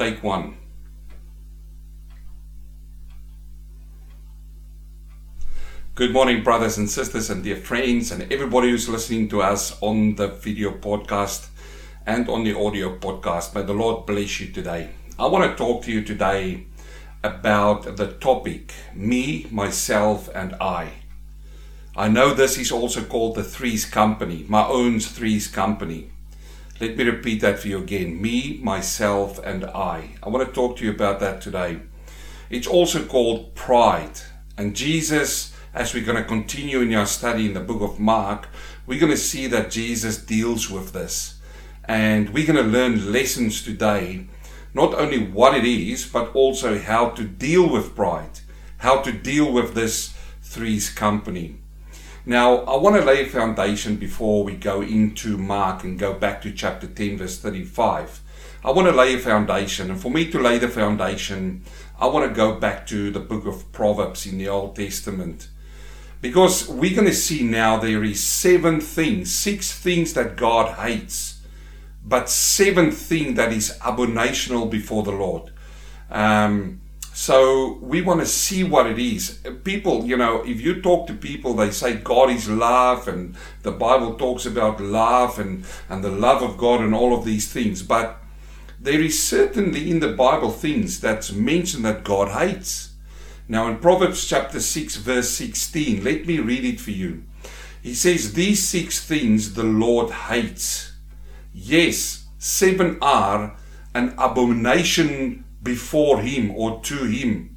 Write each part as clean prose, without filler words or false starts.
Take one. Good morning, brothers and sisters and dear friends and everybody who's listening to us on the video podcast and on the audio podcast. May the Lord bless you today. I want to talk to you today about the topic, me, myself and I. I know this is also called the Threes Company, my own Threes Company. Let me repeat that for you again. Me, myself, and I. I want to talk to you about that today. It's also called pride. And Jesus, as we're going to continue in our study in the book of Mark, we're going to see that Jesus deals with this. And we're going to learn lessons today, not only what it is, but also how to deal with pride, how to deal with this Threes Company. Now, I want to lay a foundation before we go into Mark and go back to chapter 10, verse 35. I want to lay a foundation. And for me to lay the foundation, I want to go back to the book of Proverbs in the Old Testament. Because we're going to see now there is six things that God hates, but seven things that is abominational before the Lord. So we want to see what it is. People, if you talk to people, they say God is love and the Bible talks about love and the love of God and all of these things. But there is certainly in the Bible things that's mentioned that God hates. Now in Proverbs chapter 6 verse 16, let me read it for you. He says, these six things the Lord hates. Yes, seven are an abomination before him or to him.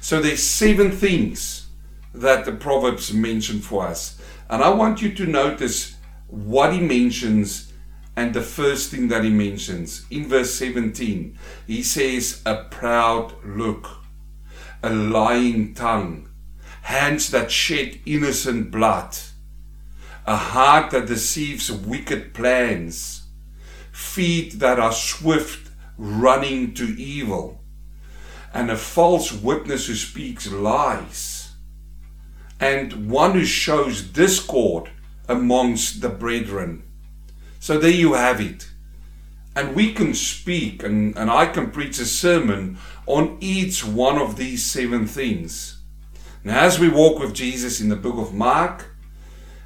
So there's seven things that the Proverbs mention for us. And I want you to notice what he mentions, and the first thing that he mentions. In verse 17, he says, a proud look, a lying tongue, hands that shed innocent blood, a heart that deceives wicked plans, feet that are swift running to evil, and a false witness who speaks lies, and one who shows discord amongst the brethren. So there you have it. And we can speak and I can preach a sermon on each one of these seven things. Now, as we walk with Jesus in the book of Mark,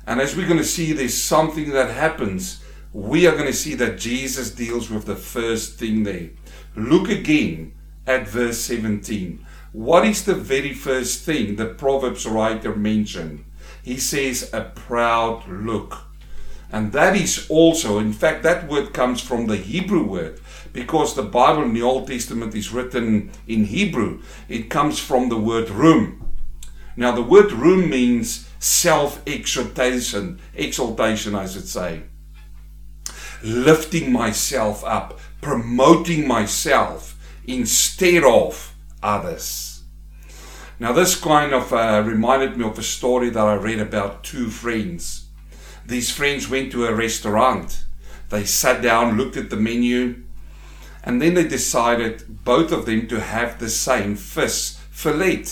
and as we're going to see there's something that happens, we are going to see that Jesus deals with the first thing there. Look again at verse 17. What is the very first thing the Proverbs writer mentioned? He says, a proud look. And that is also, in fact, that word comes from the Hebrew word, because the Bible in the Old Testament is written in Hebrew. It comes from the word rum. Now, the word rum means self-exaltation, lifting myself up, promoting myself instead of others. Now, this kind of reminded me of a story that I read about two friends. These friends went to a restaurant. They sat down, looked at the menu, and then they decided, both of them, to have the same fish fillet.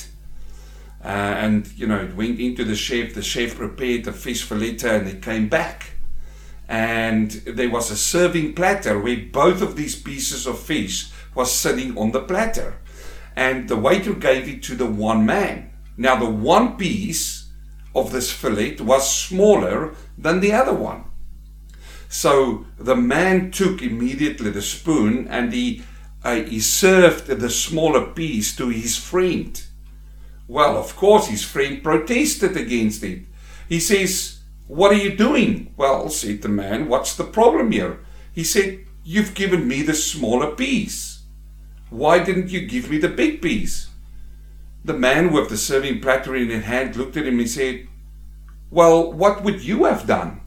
It went into the chef. The chef prepared the fish fillet, and it came back. And there was a serving platter where both of these pieces of fish was sitting on the platter. And the waiter gave it to the one man. Now, the one piece of this fillet was smaller than the other one. So the man took immediately the spoon and he served the smaller piece to his friend. Well, of course, his friend protested against it. He says, what are you doing? Well, said the man, what's the problem here? He said, you've given me the smaller piece. Why didn't you give me the big piece? The man with the serving platter in his hand looked at him and said, well, what would you have done?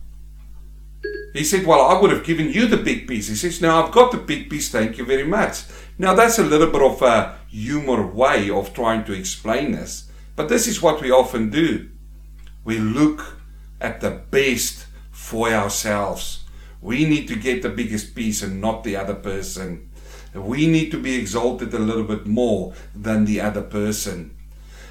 He said, well, I would have given you the big piece. He says, now I've got the big piece, thank you very much. Now that's a little bit of a humor way of trying to explain this. But this is what we often do. We look at the best for ourselves. We need to get the biggest piece and not the other person. We need to be exalted a little bit more than the other person.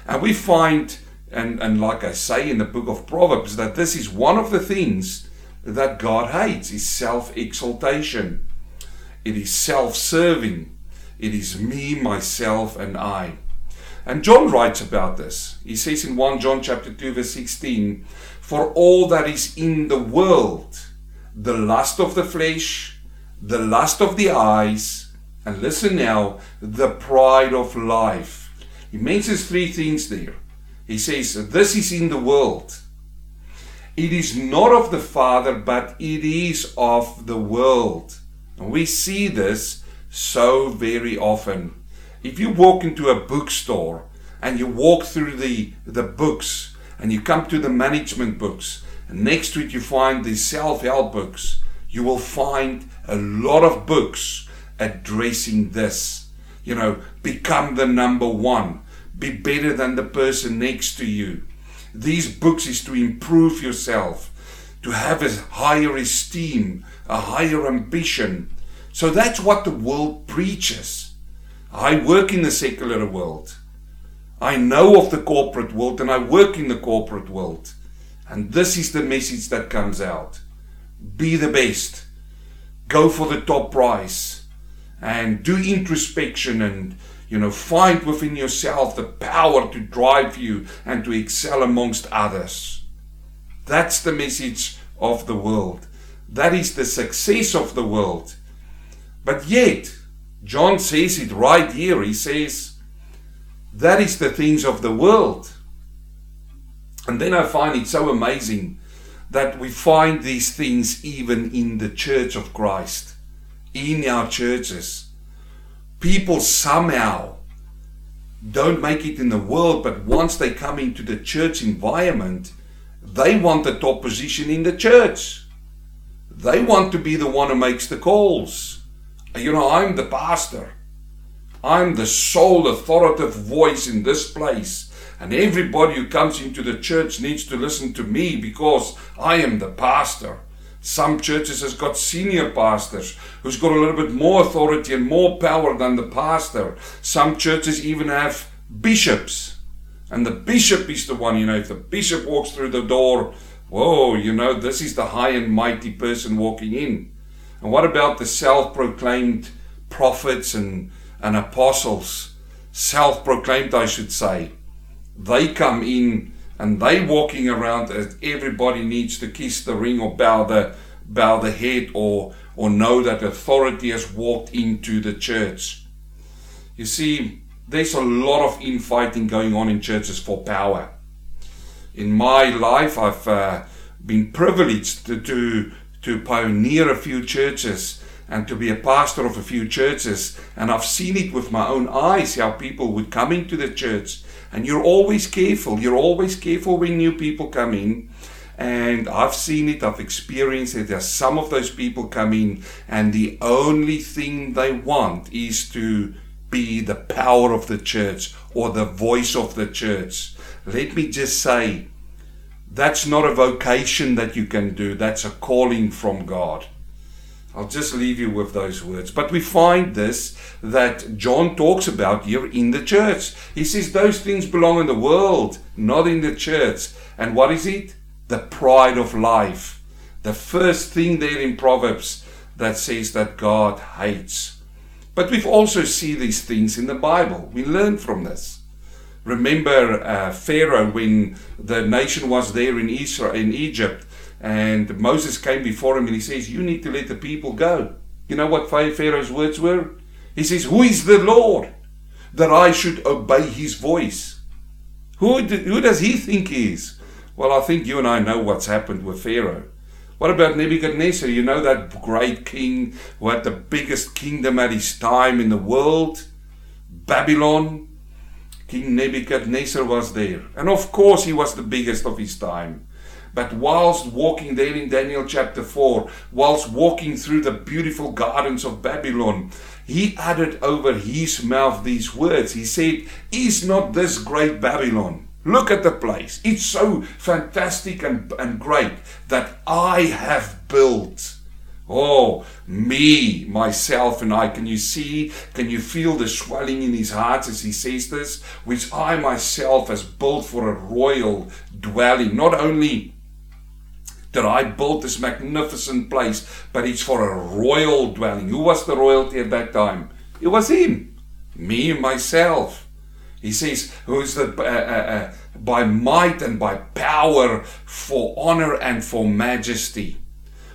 And we find, and like I say in the book of Proverbs, that this is one of the things that God hates, is self-exaltation. It is self-serving. It is me, myself, and I. And John writes about this. He says in 1 John chapter 2 verse 16, "For all that is in the world, the lust of the flesh, the lust of the eyes, and listen now, the pride of life." He mentions three things there. He says, this is in the world. It is not of the Father, but it is of the world. And we see this so very often. If you walk into a bookstore and you walk through the books and you come to the management books, and next to it you find the self-help books, you will find a lot of books addressing this. You know, become the number one. Be better than the person next to you. These books is to improve yourself, to have a higher esteem, a higher ambition. So that's what the world preaches. I work in the secular world. I know of the corporate world and I work in the corporate world. And this is the message that comes out. Be the best. Go for the top prize. And do introspection and, you know, find within yourself the power to drive you and to excel amongst others. That's the message of the world. That is the success of the world. But yet, John says it right here. He says, that is the things of the world. And then I find it so amazing that we find these things even in the Church of Christ, in our churches. People somehow don't make it in the world, but once they come into the church environment, they want the top position in the church. They want to be the one who makes the calls. You know, I'm the pastor. I'm the sole authoritative voice in this place. And everybody who comes into the church needs to listen to me because I am the pastor. Some churches has got senior pastors who's got a little bit more authority and more power than the pastor. Some churches even have bishops. And the bishop is the one, you know, if the bishop walks through the door, whoa, you know, this is the high and mighty person walking in. And what about the self-proclaimed prophets and apostles? Self-proclaimed, I should say. They come in and they walking around as everybody needs to kiss the ring or bow the head or know that authority has walked into the church. You see, there's a lot of infighting going on in churches for power. In my life, I've been privileged to pioneer a few churches and to be a pastor of a few churches. And I've seen it with my own eyes, how people would come into the church. And you're always careful. You're always careful when new people come in. And I've seen it. I've experienced it. There's some of those people come in and the only thing they want is to be the power of the church or the voice of the church. Let me just say, that's not a vocation that you can do. That's a calling from God. I'll just leave you with those words. But we find this that John talks about here in the church. He says those things belong in the world, not in the church. And what is it? The pride of life. The first thing there in Proverbs that says that God hates. But we've also seen these things in the Bible. We learn from this. Remember Pharaoh when the nation was there in Israel, in Egypt. And Moses came before him and he says, you need to let the people go. You know what Pharaoh's words were? He says, who is the Lord that I should obey his voice? Who does he think he is? Well, I think you and I know what's happened with Pharaoh. What about Nebuchadnezzar? You know that great king who had the biggest kingdom at his time in the world? Babylon. King Nebuchadnezzar was there. And of course he was the biggest of his time. But whilst walking there in Daniel chapter 4, whilst walking through the beautiful gardens of Babylon, he uttered over his mouth these words. He said, is not this great Babylon? Look at the place. It's so fantastic and great that I have built. Oh, me, myself, and I. Can you see? Can you feel the swelling in his heart as he says this? Which I myself has built for a royal dwelling. Not only that I built this magnificent place, but it's for a royal dwelling. Who was the royalty at that time? It was him. Me, myself. He says, who is that by might and by power, for honor and for majesty.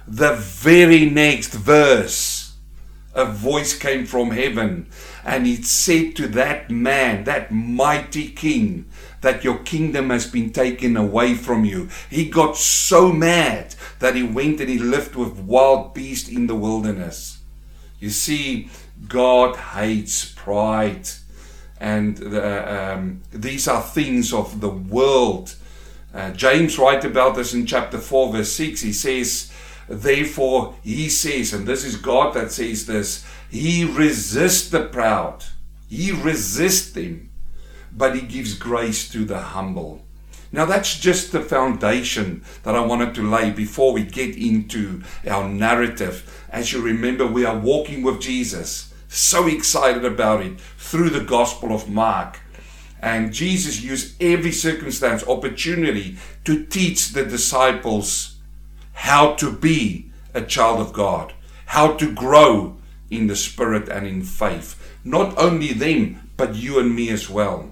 The very next verse, a voice came from heaven, and it said to that man, that mighty king, that your kingdom has been taken away from you. He got so mad that he went and he lived with wild beasts in the wilderness. You see, God hates pride. And these are things of the world. James writes about this in chapter 4, verse 6. He says, therefore, he says, and this is God that says this, he resists the proud. He resists them, but he gives grace to the humble. Now, that's just the foundation that I wanted to lay before we get into our narrative. As you remember, we are walking with Jesus. So excited about it through the Gospel of Mark. And Jesus used every circumstance, opportunity to teach the disciples how to be a child of God, how to grow in the Spirit and in faith. Not only them, but you and me as well.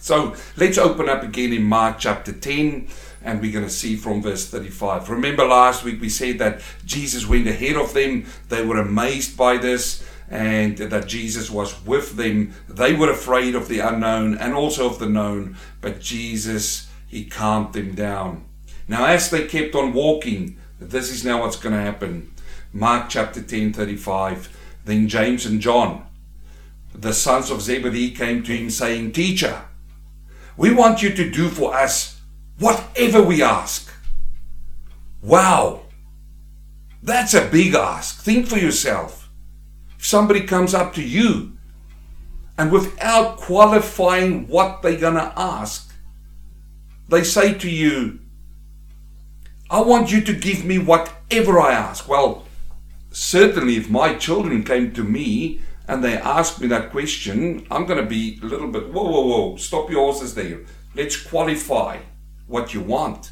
So let's open up again in Mark chapter 10. And we're going to see from verse 35. Remember last week we said that Jesus went ahead of them. They were amazed by this, and that Jesus was with them. They were afraid of the unknown and also of the known, but Jesus, he calmed them down. Now, as they kept on walking, this is now what's going to happen. Mark chapter 10, 35. Then James and John, the sons of Zebedee, came to him saying, Teacher, we want you to do for us whatever we ask. Wow, that's a big ask. Think for yourself. If somebody comes up to you and without qualifying what they're going to ask, they say to you, I want you to give me whatever I ask. Well, certainly if my children came to me and they asked me that question, I'm going to be a little bit, whoa, stop your horses there. Let's qualify what you want.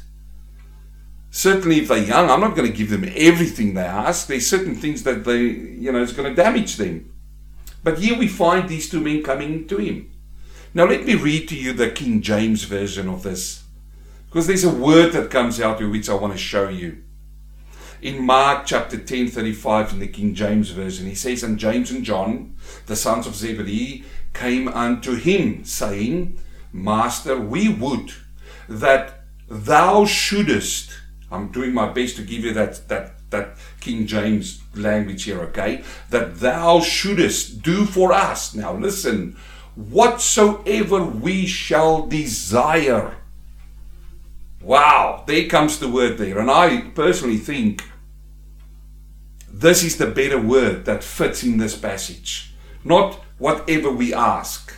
Certainly if they're young, I'm not going to give them everything they ask. There's certain things that they, it's going to damage them. But here we find these two men coming to him. Now let me read to you the King James version of this, because there's a word that comes out of which I want to show you. In Mark chapter 10, 35 in the King James version, he says, And James and John, the sons of Zebedee, came unto him, saying, Master, we would that thou shouldest. I'm doing my best to give you that King James language here, okay? That thou shouldest do for us. Now listen, whatsoever we shall desire. Wow, there comes the word there. And I personally think this is the better word that fits in this passage. Not whatever we ask.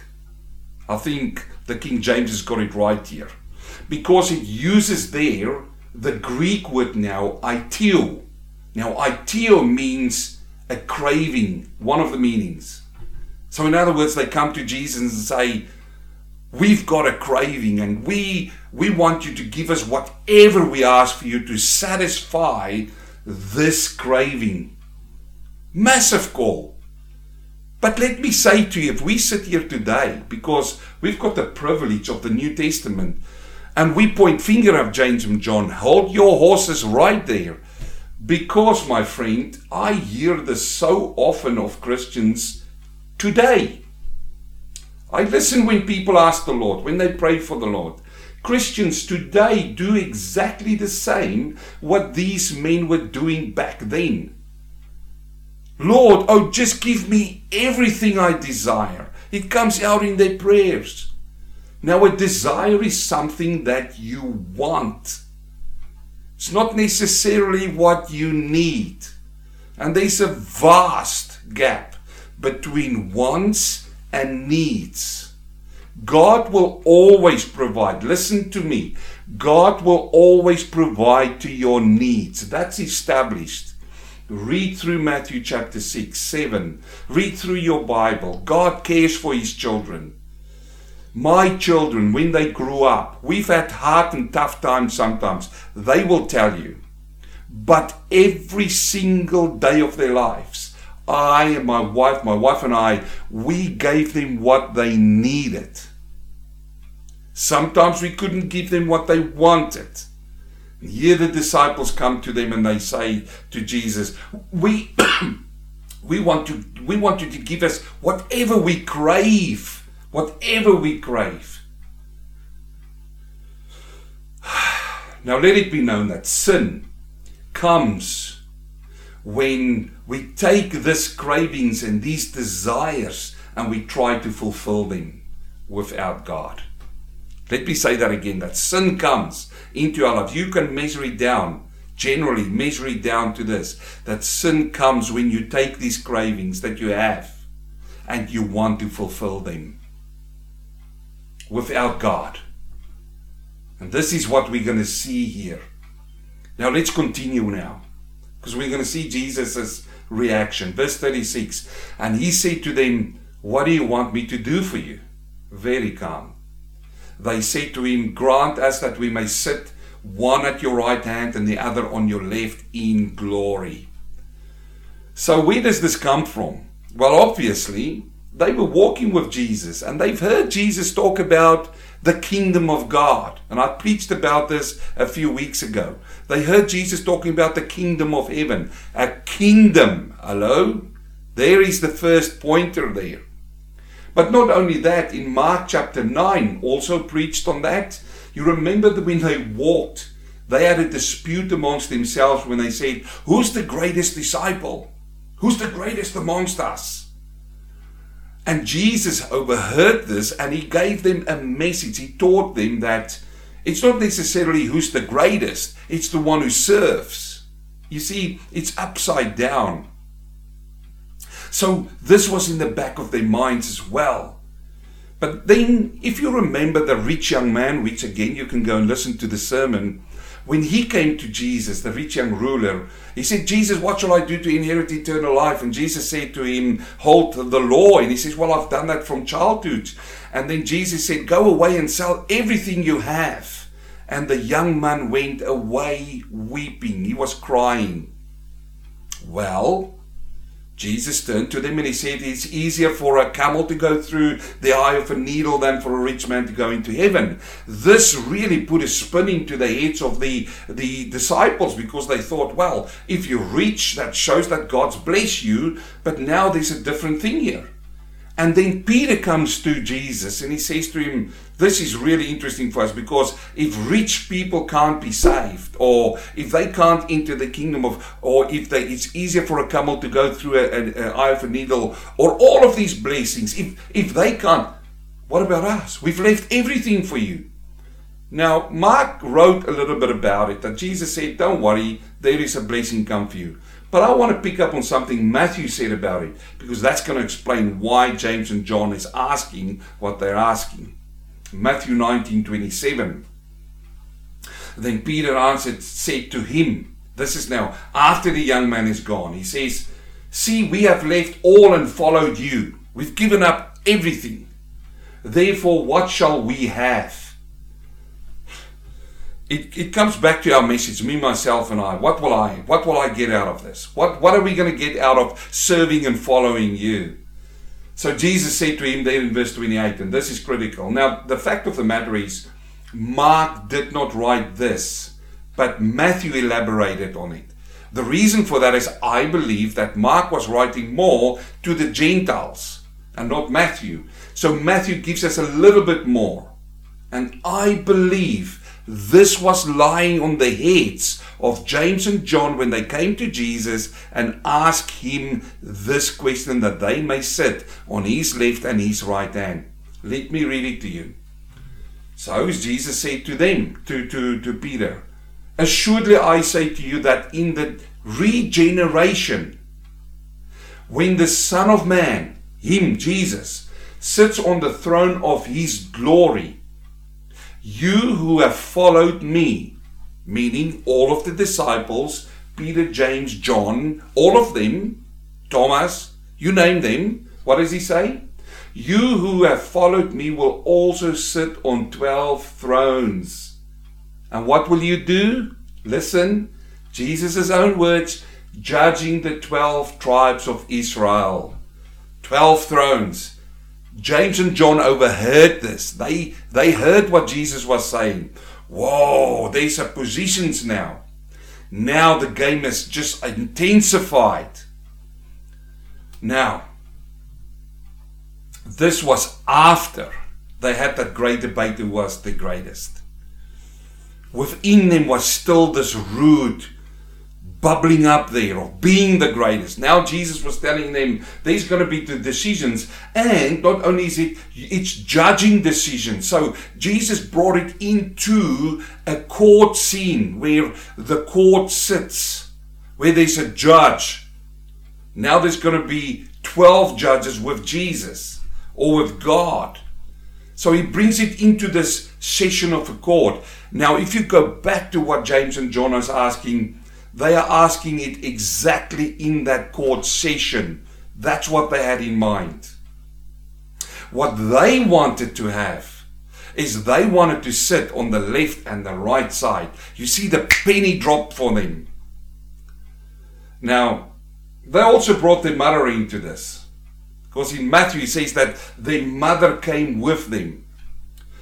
I think the King James has got it right here, because it uses there the Greek word now, aiteo. Now, aiteo means a craving, one of the meanings. So in other words, they come to Jesus and say, we've got a craving and we want you to give us whatever we ask for you to satisfy this craving. Massive call. But let me say to you, if we sit here today, because we've got the privilege of the New Testament, and we point finger at James and John, hold your horses right there. Because, my friend, I hear this so often of Christians today. I listen when people ask the Lord, when they pray for the Lord. Christians today do exactly the same what these men were doing back then. Lord, oh, just give me everything I desire. It comes out in their prayers. Now, a desire is something that you want. It's not necessarily what you need. And there's a vast gap between wants and needs. God will always provide. Listen to me. God will always provide to your needs. That's established. Read through Matthew chapter 6, 7. Read through your Bible. God cares for his children. My children, when they grew up, we've had hard and tough times sometimes. They will tell you. But every single day of their lives, I and my wife and I, we gave them what they needed. Sometimes we couldn't give them what they wanted. And here the disciples come to them and they say to Jesus, we want you to give us whatever we crave, Now let it be known that sin comes when we take these cravings and these desires and we try to fulfill them without God. Let me say that again, that sin comes into our life. You can measure it down, generally measure it down to this, that sin comes when you take these cravings that you have and you want to fulfill them without God. And this is what we're going to see here. Now let's continue now, because we're going to see Jesus' reaction. Verse 36, and he said to them, what do you want me to do for you? Very calm. They said to him, grant us that we may sit one at your right hand and the other on your left in glory. So where does this come from? Well, obviously, they were walking with Jesus and they've heard Jesus talk about the kingdom of God. And I preached about this a few weeks ago. They heard Jesus talking about the kingdom of heaven. A kingdom. Hello? There is the first pointer there. But not only that, in Mark chapter 9 also preached on that. You remember that when they walked, they had a dispute amongst themselves when they said, who's the greatest disciple? Who's the greatest amongst us? And Jesus overheard this and he gave them a message. He taught them that it's not necessarily who's the greatest. It's the one who serves. You see, it's upside down. So this was in the back of their minds as well. But then if you remember the rich young man, which again you can go and listen to the sermon. When he came to Jesus, the rich young ruler, he said, Jesus, what shall I do to inherit eternal life? And Jesus said to him, hold the law. And he says, well, I've done that from childhood. And then Jesus said, go away and sell everything you have. And the young man went away weeping. He was crying. Well, Jesus turned to them and he said, it's easier for a camel to go through the eye of a needle than for a rich man to go into heaven. This really put a spin into the heads of the disciples, because they thought, well, if you're rich, that shows that God's blessed you. But now there's a different thing here. And then Peter comes to Jesus and he says to him, this is really interesting for us, because if rich people can't be saved, or if they can't enter the kingdom of, or if they, it's easier for a camel to go through an eye of a needle, or all of these blessings, if they can't, what about us? We've left everything for you. Now, Mark wrote a little bit about it, that Jesus said, don't worry, there is a blessing come for you. But I want to pick up on something Matthew said about it, because that's going to explain why James and John is asking what they're asking. Matthew 19:27. Then Peter answered, said to him, this is now after the young man is gone. He says, see, we have left all and followed you. We've given up everything. Therefore, what shall we have? It comes back to our message, me, myself, and I. What will I get out of this? What are we going to get out of serving and following you? So Jesus said to him there in verse 28, and this is critical. Now, the fact of the matter is, Mark did not write this, but Matthew elaborated on it. The reason for that is, I believe that Mark was writing more to the Gentiles and not Matthew. So Matthew gives us a little bit more. And I believe this was lying on the heads of James and John when they came to Jesus and asked him this question, that they may sit on his left and his right hand. Let me read it to you. So Jesus said to them, to Peter, assuredly I say to you that in the regeneration, when the Son of Man, him, Jesus, sits on the throne of his glory, you who have followed me, meaning all of the disciples, Peter, James, John, all of them, Thomas, you name them. What does he say? You who have followed me will also sit on 12 thrones. And what will you do? Listen, Jesus' own words. judging the 12 tribes of Israel. 12 thrones. James and John overheard this. They heard what Jesus was saying. Whoa, there's a positions now. Now the game is just intensified. Now, this was after they had that great debate who was the greatest. Within them was still this rude bubbling up there of being the greatest. Now Jesus was telling them there's going to be the decisions, and not only is it's judging decisions. So Jesus brought it into a court scene where the court sits, where there's a judge. Now there's going to be 12 judges with Jesus or with God. So he brings it into this session of a court. Now, if you go back to what James and John is asking, they are asking it exactly in that court session. That's what they had in mind. What they wanted to have is they wanted to sit on the left and the right side. You see the penny drop for them. Now, they also brought their mother into this. Because in Matthew he says that their mother came with them.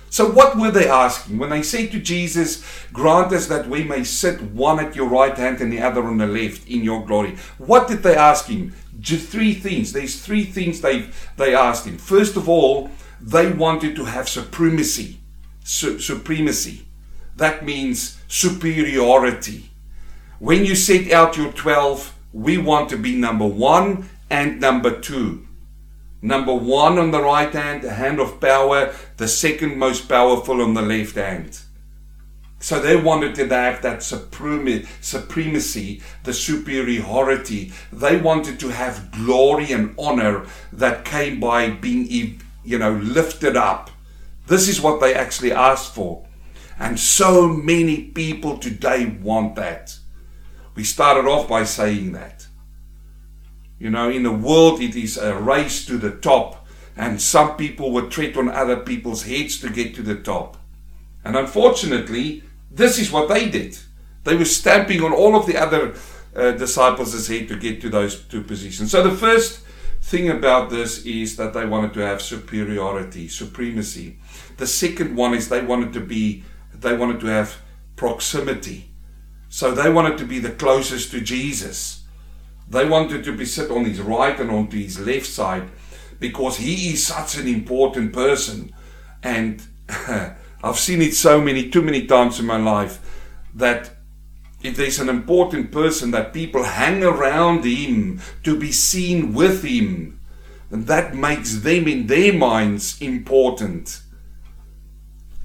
So what were they asking? When they say to Jesus, grant us that we may sit one at your right hand and the other on the left in your glory. What did they ask him? Just three things. There's three things they asked him. First of all, they wanted to have supremacy. Supremacy. That means superiority. When you set out your 12, we want to be number 1 and number 2. Number 1 on the right hand, the hand of power, the second most powerful on the left hand. So they wanted to have that supremacy, the superiority. They wanted to have glory and honor that came by being, lifted up. This is what they actually asked for. And so many people today want that. We started off by saying that. In the world, it is a race to the top, and some people would tread on other people's heads to get to the top. And unfortunately, this is what they did. They were stamping on all of the other disciples' head to get to those two positions. So the first thing about this is that they wanted to have superiority, supremacy. The second one is they wanted to have proximity. So they wanted to be the closest to Jesus. They wanted to be sit on his right and on his left side because he is such an important person. And I've seen it too many times in my life that if there's an important person that people hang around him to be seen with him, and that makes them in their minds important.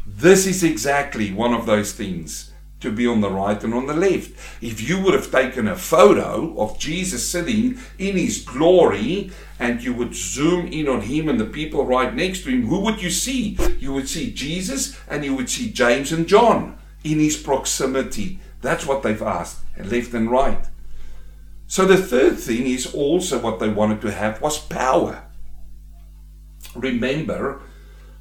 This is exactly one of those things. To be on the right and on the left. If you would have taken a photo of Jesus sitting in his glory and you would zoom in on him and the people right next to him, who would you see? You would see Jesus and you would see James and John in his proximity. That's what they've asked, left and right. So the third thing is also what they wanted to have was power. Remember,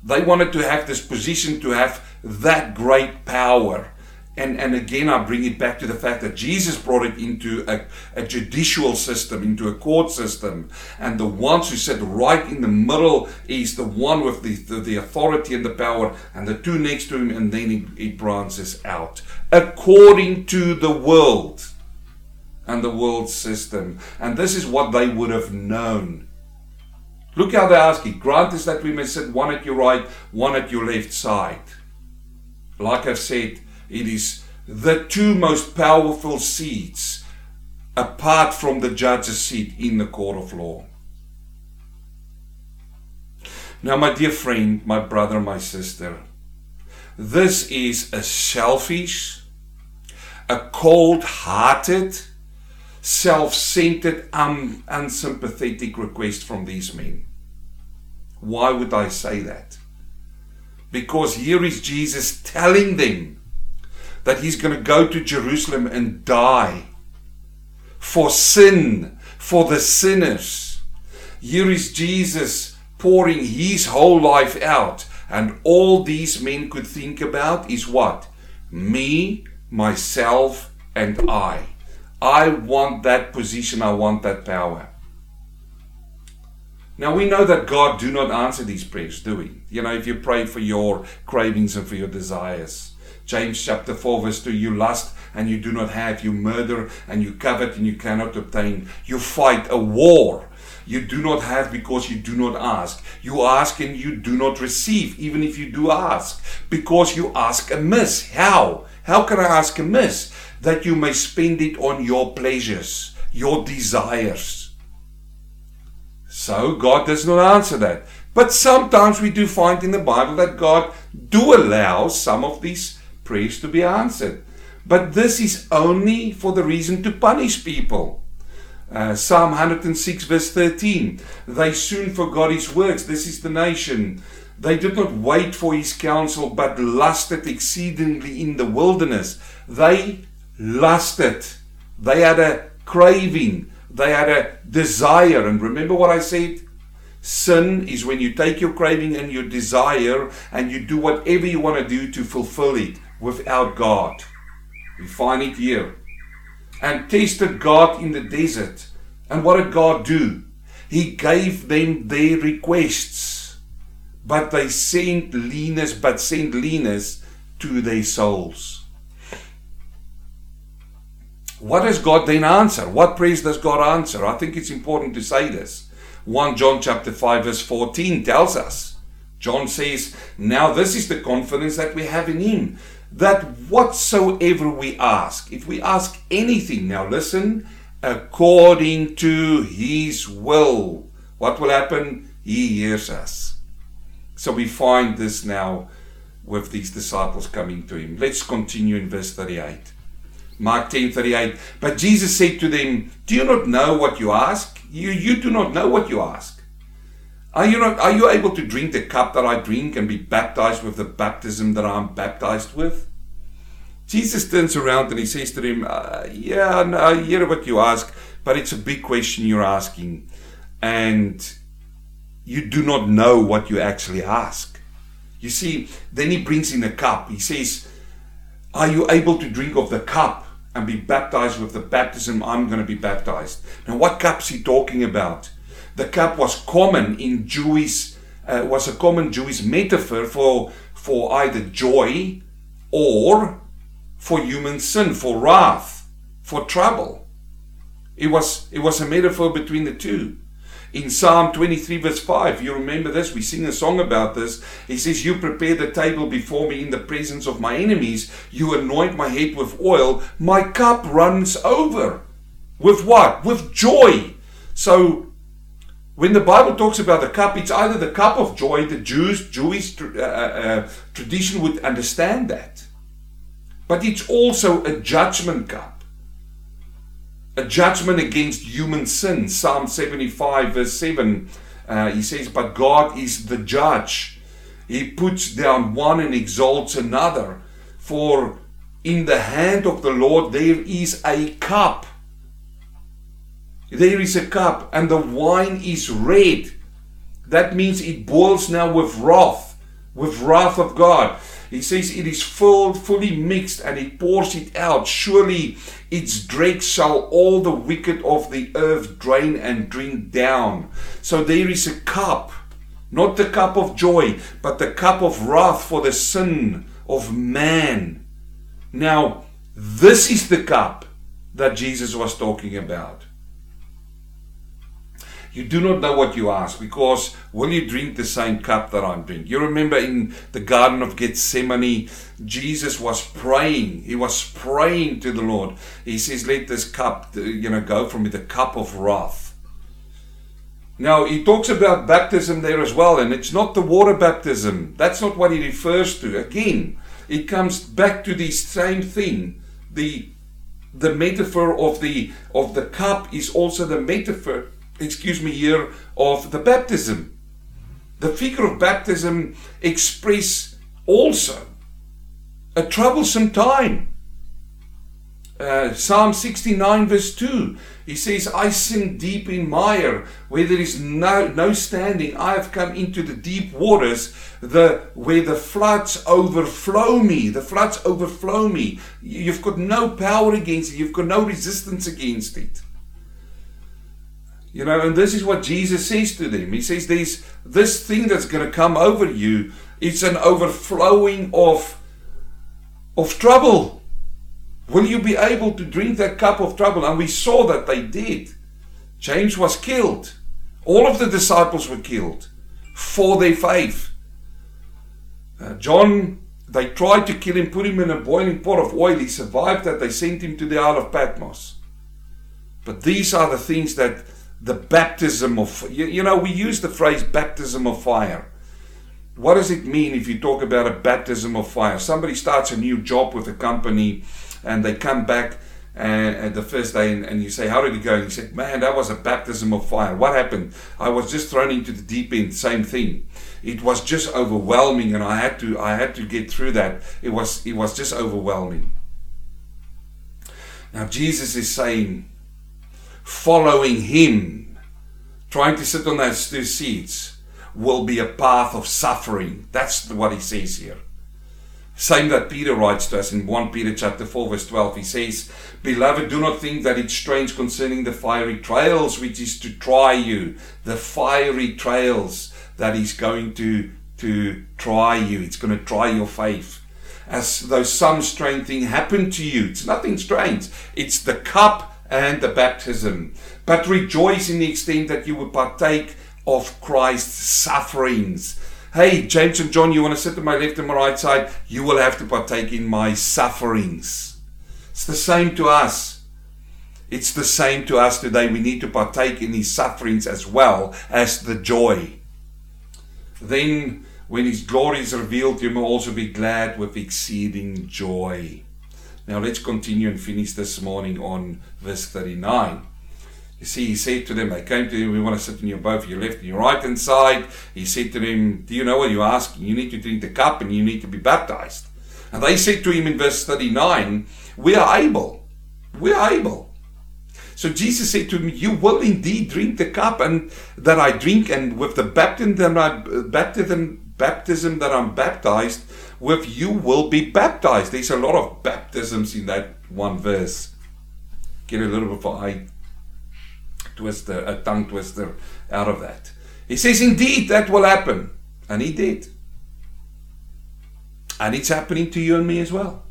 they wanted to have this position to have that great power. And again, I bring it back to the fact that Jesus brought it into a judicial system, into a court system. And the ones who sit right in the middle is the one with the authority and the power, and the two next to him, and then it branches out. According to the world and the world system. And this is what they would have known. Look how they ask it. Grant us that we may sit one at your right, one at your left side. Like I've said, it is the two most powerful seats apart from the judge's seat in the court of law. Now, my dear friend, my brother, my sister, this is a selfish, a cold-hearted, self-centered, unsympathetic request from these men. Why would I say that? Because here is Jesus telling them that he's going to go to Jerusalem and die for sin, for the sinners. Here is Jesus pouring his whole life out, and all these men could think about is what? Me, myself, and I. I want that position. I want that power. Now, we know that God do not answer these prayers, do we? You know, if you pray for your cravings and for your desires. James chapter 4 verse 2, you lust and you do not have. You murder and you covet and you cannot obtain. You fight a war. You do not have because you do not ask. You ask and you do not receive, even if you do ask, because you ask amiss. How? How can I ask amiss? That you may spend it on your pleasures, your desires. So God does not answer that. But sometimes we do find in the Bible that God do allow some of these prayers to be answered. But this is only for the reason to punish people. Psalm 106 verse 13. They soon forgot his works. This is the nation. They did not wait for his counsel, but lusted exceedingly in the wilderness. They lusted. They had a craving. They had a desire. And remember what I said? Sin is when you take your craving and your desire and you do whatever you want to do to fulfill it without God. We find it here. And tested God in the desert. And what did God do? He gave them their requests. But they sent leanness to their souls. What does God then answer? What prayers does God answer? I think it's important to say this. 1 John chapter 5 verse 14 tells us. John says, now this is the confidence that we have in him, that whatsoever we ask, if we ask anything, now listen, according to his will, what will happen? He hears us. So we find this now with these disciples coming to him. Let's continue in verse 38. Mark 10:38. But Jesus said to them, do you not know what you ask? You do not know what you ask. Are you able to drink the cup that I drink and be baptized with the baptism that I'm baptized with? Jesus turns around and he says to them, I hear what you ask, but it's a big question you're asking. And you do not know what you actually ask. You see, then he brings in a cup. He says, are you able to drink of the cup and be baptized with the baptism I'm going to be baptized? Now, what cup's he talking about? The cup was common in was a common Jewish metaphor for either joy or for human sin, for wrath, for trouble. It was a metaphor between the two. In Psalm 23 verse 5, you remember this, we sing a song about this. He says, you prepare the table before me in the presence of my enemies. You anoint my head with oil. My cup runs over. With what? With joy. So when the Bible talks about the cup, it's either the cup of joy. The Jewish tradition would understand that. But it's also a judgment cup. A judgment against human sin. Psalm 75 verse 7. He says, but God is the judge. He puts down one and exalts another. For in the hand of the Lord there is a cup. There is a cup and the wine is red. That means it boils now with wrath of God. He says it is fully mixed and he pours it out. Surely its dregs shall all the wicked of the earth drain and drink down. So there is a cup, not the cup of joy, but the cup of wrath for the sin of man. Now, this is the cup that Jesus was talking about. You do not know what you ask, because will you drink the same cup that I'm drinking? You remember in the Garden of Gethsemane, Jesus was praying. He was praying to the Lord. He says, let this cup, go from me, the cup of wrath. Now, he talks about baptism there as well, and it's not the water baptism. That's not what he refers to. Again, it comes back to the same thing. The metaphor of the cup is also the metaphor here of the baptism. The figure of baptism express also a troublesome time, Psalm 69 verse 2, he says, I sink deep in mire, where there is no standing. I have come into the deep waters, where the floods overflow me. The floods overflow me. You've got no power against it. You've got no resistance against it. You know, and this is what Jesus says to them. He says, there's this thing that's going to come over you. It's an overflowing of trouble. Will you be able to drink that cup of trouble? And we saw that they did. James was killed. All of the disciples were killed for their faith. John, they tried to kill him, put him in a boiling pot of oil. He survived that. They sent him to the Isle of Patmos. But these are the things that the baptism of... You know, we use the phrase baptism of fire. What does it mean if you talk about a baptism of fire? Somebody starts a new job with a company, and they come back and the first day and you say, how did it go? And you say, man, that was a baptism of fire. What happened? I was just thrown into the deep end. Same thing. It was just overwhelming, and I had to get through that. It was just overwhelming. Now Jesus is saying, following him, trying to sit on those two seats, will be a path of suffering. That's what he says here. Same that Peter writes to us in 1 Peter chapter 4 verse 12. He says, Beloved, do not think that it's strange concerning the fiery trials which is to try you. The fiery trials that is going to try you. It's going to try your faith. As though some strange thing happened to you. It's nothing strange. It's the cup and the baptism. But rejoice in the extent that you will partake of Christ's sufferings. Hey, James and John, you want to sit to my left and my right side? You will have to partake in my sufferings. It's the same to us. It's the same to us today. We need to partake in his sufferings as well as the joy. Then when his glory is revealed, you may also be glad with exceeding joy. Now let's continue and finish this morning on verse 39. You see, he said to them, they came to him, we want to sit on your both your left and your right hand side. He said to them, do you know what you're asking? You need to drink the cup and you need to be baptized. And they said to him in verse 39, we are able. We are able. So Jesus said to him, you will indeed drink the cup and that I drink, and with the baptism that I'm baptized with, you will be baptized. There's a lot of baptisms in that one verse. Get a little bit of a tongue twister out of that. He says, indeed, that will happen. And he did. And it's happening to you and me as well.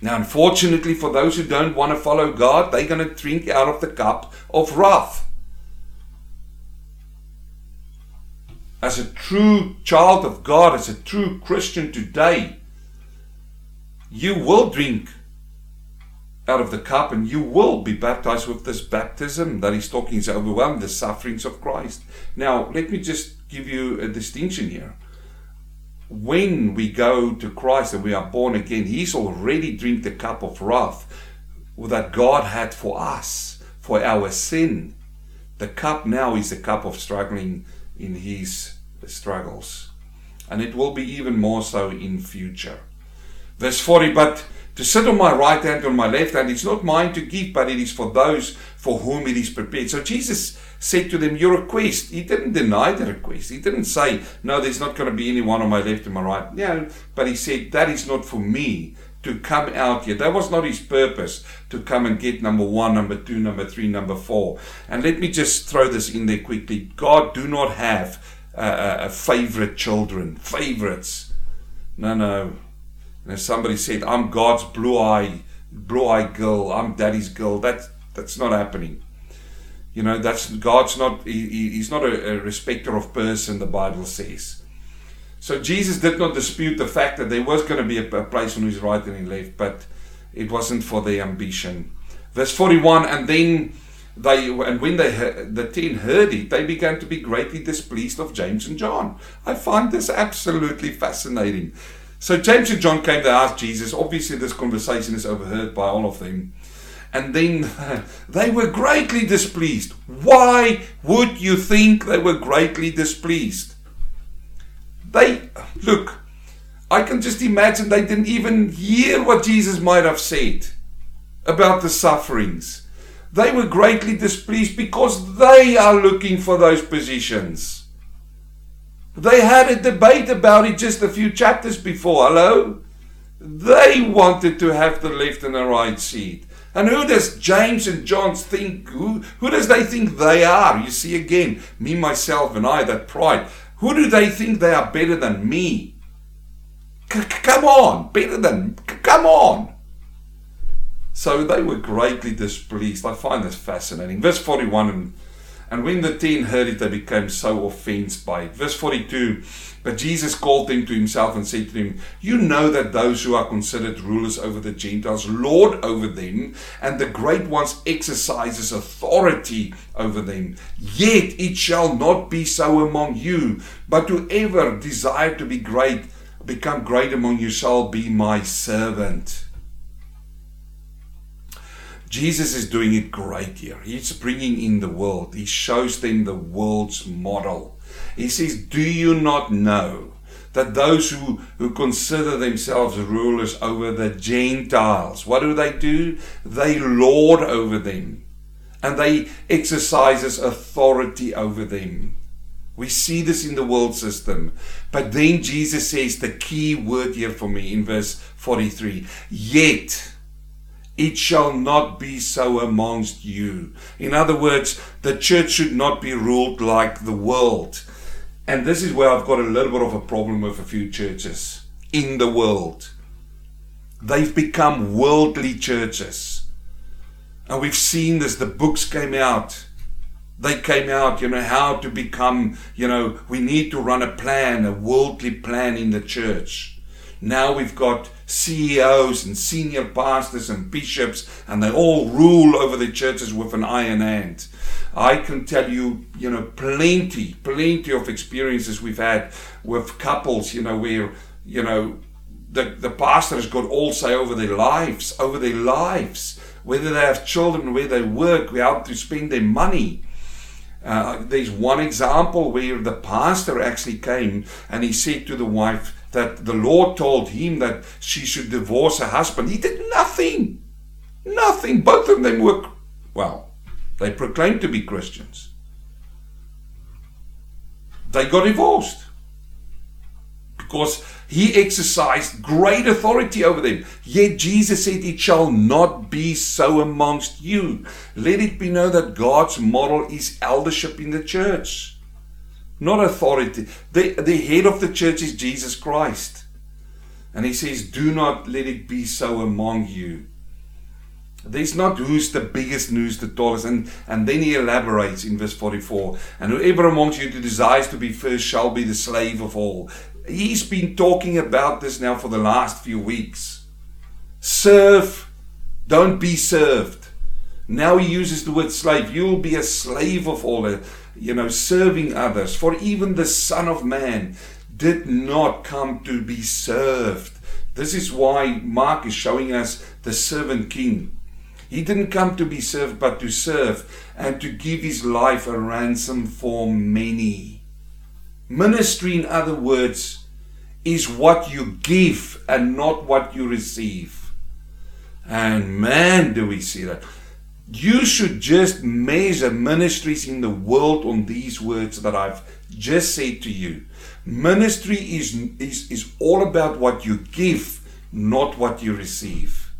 Now, unfortunately, for those who don't want to follow God, they're going to drink out of the cup of wrath. As a true child of God, as a true Christian today, you will drink out of the cup, and you will be baptized with this baptism that he's talking is overwhelmed, the sufferings of Christ. Now, let me just give you a distinction here. When we go to Christ and we are born again, he's already drank the cup of wrath that God had for us, for our sin. The cup now is the cup of struggling in his struggles. And it will be even more so in future. Verse 40, but to sit on my right hand, on my left hand, it's not mine to give, but it is for those for whom it is prepared. So Jesus said to them, your request. He didn't deny the request. He didn't say, no, there's not going to be anyone on my left and my right. No, but he said, that is not for me to come out here. That was not his purpose, to come and get number 1, number 2, number 3, number 4. And let me just throw this in there quickly. God do not have favorite children, favorites. No. And if somebody said, I'm God's blue eye girl, I'm daddy's girl, that's not happening. You know, that's God's not, he's not a respecter of person, the Bible says. So Jesus did not dispute the fact that there was going to be a place on his right and his left, but it wasn't for their ambition. Verse 41, when the 10 heard it, they began to be greatly displeased of James and John. I find this absolutely fascinating. So James and John came to ask Jesus. Obviously, this conversation is overheard by all of them. And then they were greatly displeased. Why would you think they were greatly displeased? Look, I can just imagine they didn't even hear what Jesus might have said. about the sufferings. They were greatly displeased because they are looking for those positions. They had a debate about it just a few chapters before. Hello? They wanted to have the left and the right seat. And who does James and John think? Who does they think they are? You see, again, me, myself, and I, that pride. Who do they think they are better than me? Come on, better than, come on. So they were greatly displeased. I find this fascinating. Verse 41, and when the ten heard it, they became so offensed by it. Verse 42, but Jesus called them to himself and said to them, you know that those who are considered rulers over the Gentiles lord over them, and the great ones exercises authority over them. Yet it shall not be so among you, but whoever desire to be great, become great among you, shall be my servant. Jesus is doing it great here. He's bringing in the world. He shows them the world's model. He says, do you not know that those who consider themselves rulers over the Gentiles, what do? They lord over them, and they exercise authority over them. We see this in the world system. But then Jesus says the key word here for me in verse 43, yet it shall not be so amongst you. In other words, the church should not be ruled like the world. And this is where I've got a little bit of a problem with a few churches in the world. They've become worldly churches. And we've seen this. The books came out. They came out, how to become, we need to run a plan, a worldly plan in the church. Now we've got CEOs and senior pastors and bishops, and they all rule over the churches with an iron hand. I can tell you, plenty of experiences we've had with couples, where, the pastor has got all say over their lives, whether they have children, where they work, how to spend their money. There's one example where the pastor actually came and he said to the wife that the Lord told him that she should divorce her husband. He did nothing. Nothing. Both of them were, they proclaimed to be Christians. They got divorced because he exercised great authority over them. Yet Jesus said, it shall not be so amongst you. Let it be known that God's model is eldership in the church, not authority. The head of the church is Jesus Christ. And he says, do not let it be so among you. There's not who's the biggest, who's the tallest. And then he elaborates in verse 44, and whoever amongst you who desires to be first shall be the slave of all. He's been talking about this now for the last few weeks. Serve, don't be served. Now he uses the word slave. You'll be a slave of all, serving others. For even the Son of Man did not come to be served. This is why Mark is showing us the servant king. He didn't come to be served, but to serve and to give his life a ransom for many. Ministry, in other words, is what you give and not what you receive. And man, do we see that. You should just measure ministries in the world on these words that I've just said to you. Ministry is all about what you give, not what you receive.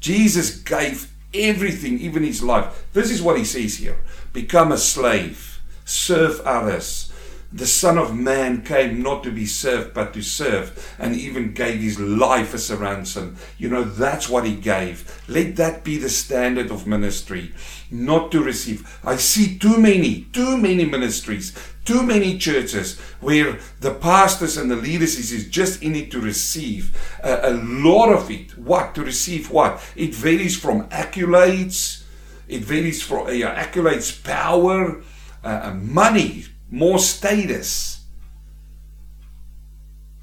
Jesus gave everything, even his life. This is what he says here. Become a slave. Serve others. The Son of Man came not to be served, but to serve, and even gave his life as a ransom. That's what he gave. Let that be the standard of ministry, not to receive. I see too many ministries, too many churches where the pastors and the leaders is just in it to receive a lot of it. What? To receive what? It varies from accolades. It varies from accolades, power, money. More status.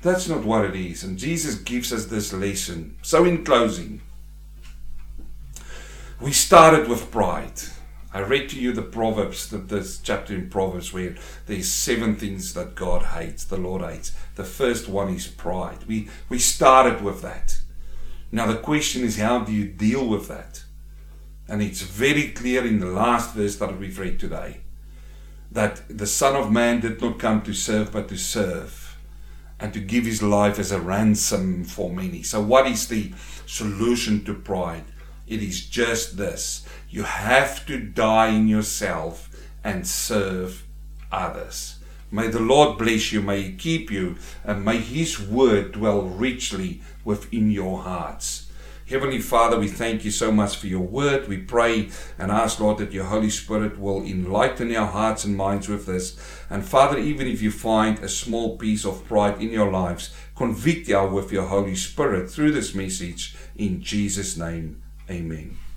That's not what it is. And Jesus gives us this lesson. So in closing, we started with pride. I read to you the Proverbs, this chapter in Proverbs where there's 7 things that God hates, the Lord hates. The first one is pride. We started with that. Now the question is, how do you deal with that? And it's very clear in the last verse that we've read today, that the Son of Man did not come to serve, but to serve, and to give his life as a ransom for many. So what is the solution to pride? It is just this: you have to die in yourself and serve others. May the Lord bless you, may he keep you, and may his word dwell richly within your hearts. Heavenly Father, we thank you so much for your word. We pray and ask, Lord, that your Holy Spirit will enlighten our hearts and minds with this. And Father, even if you find a small piece of pride in your lives, convict you with your Holy Spirit through this message. In Jesus' name, amen.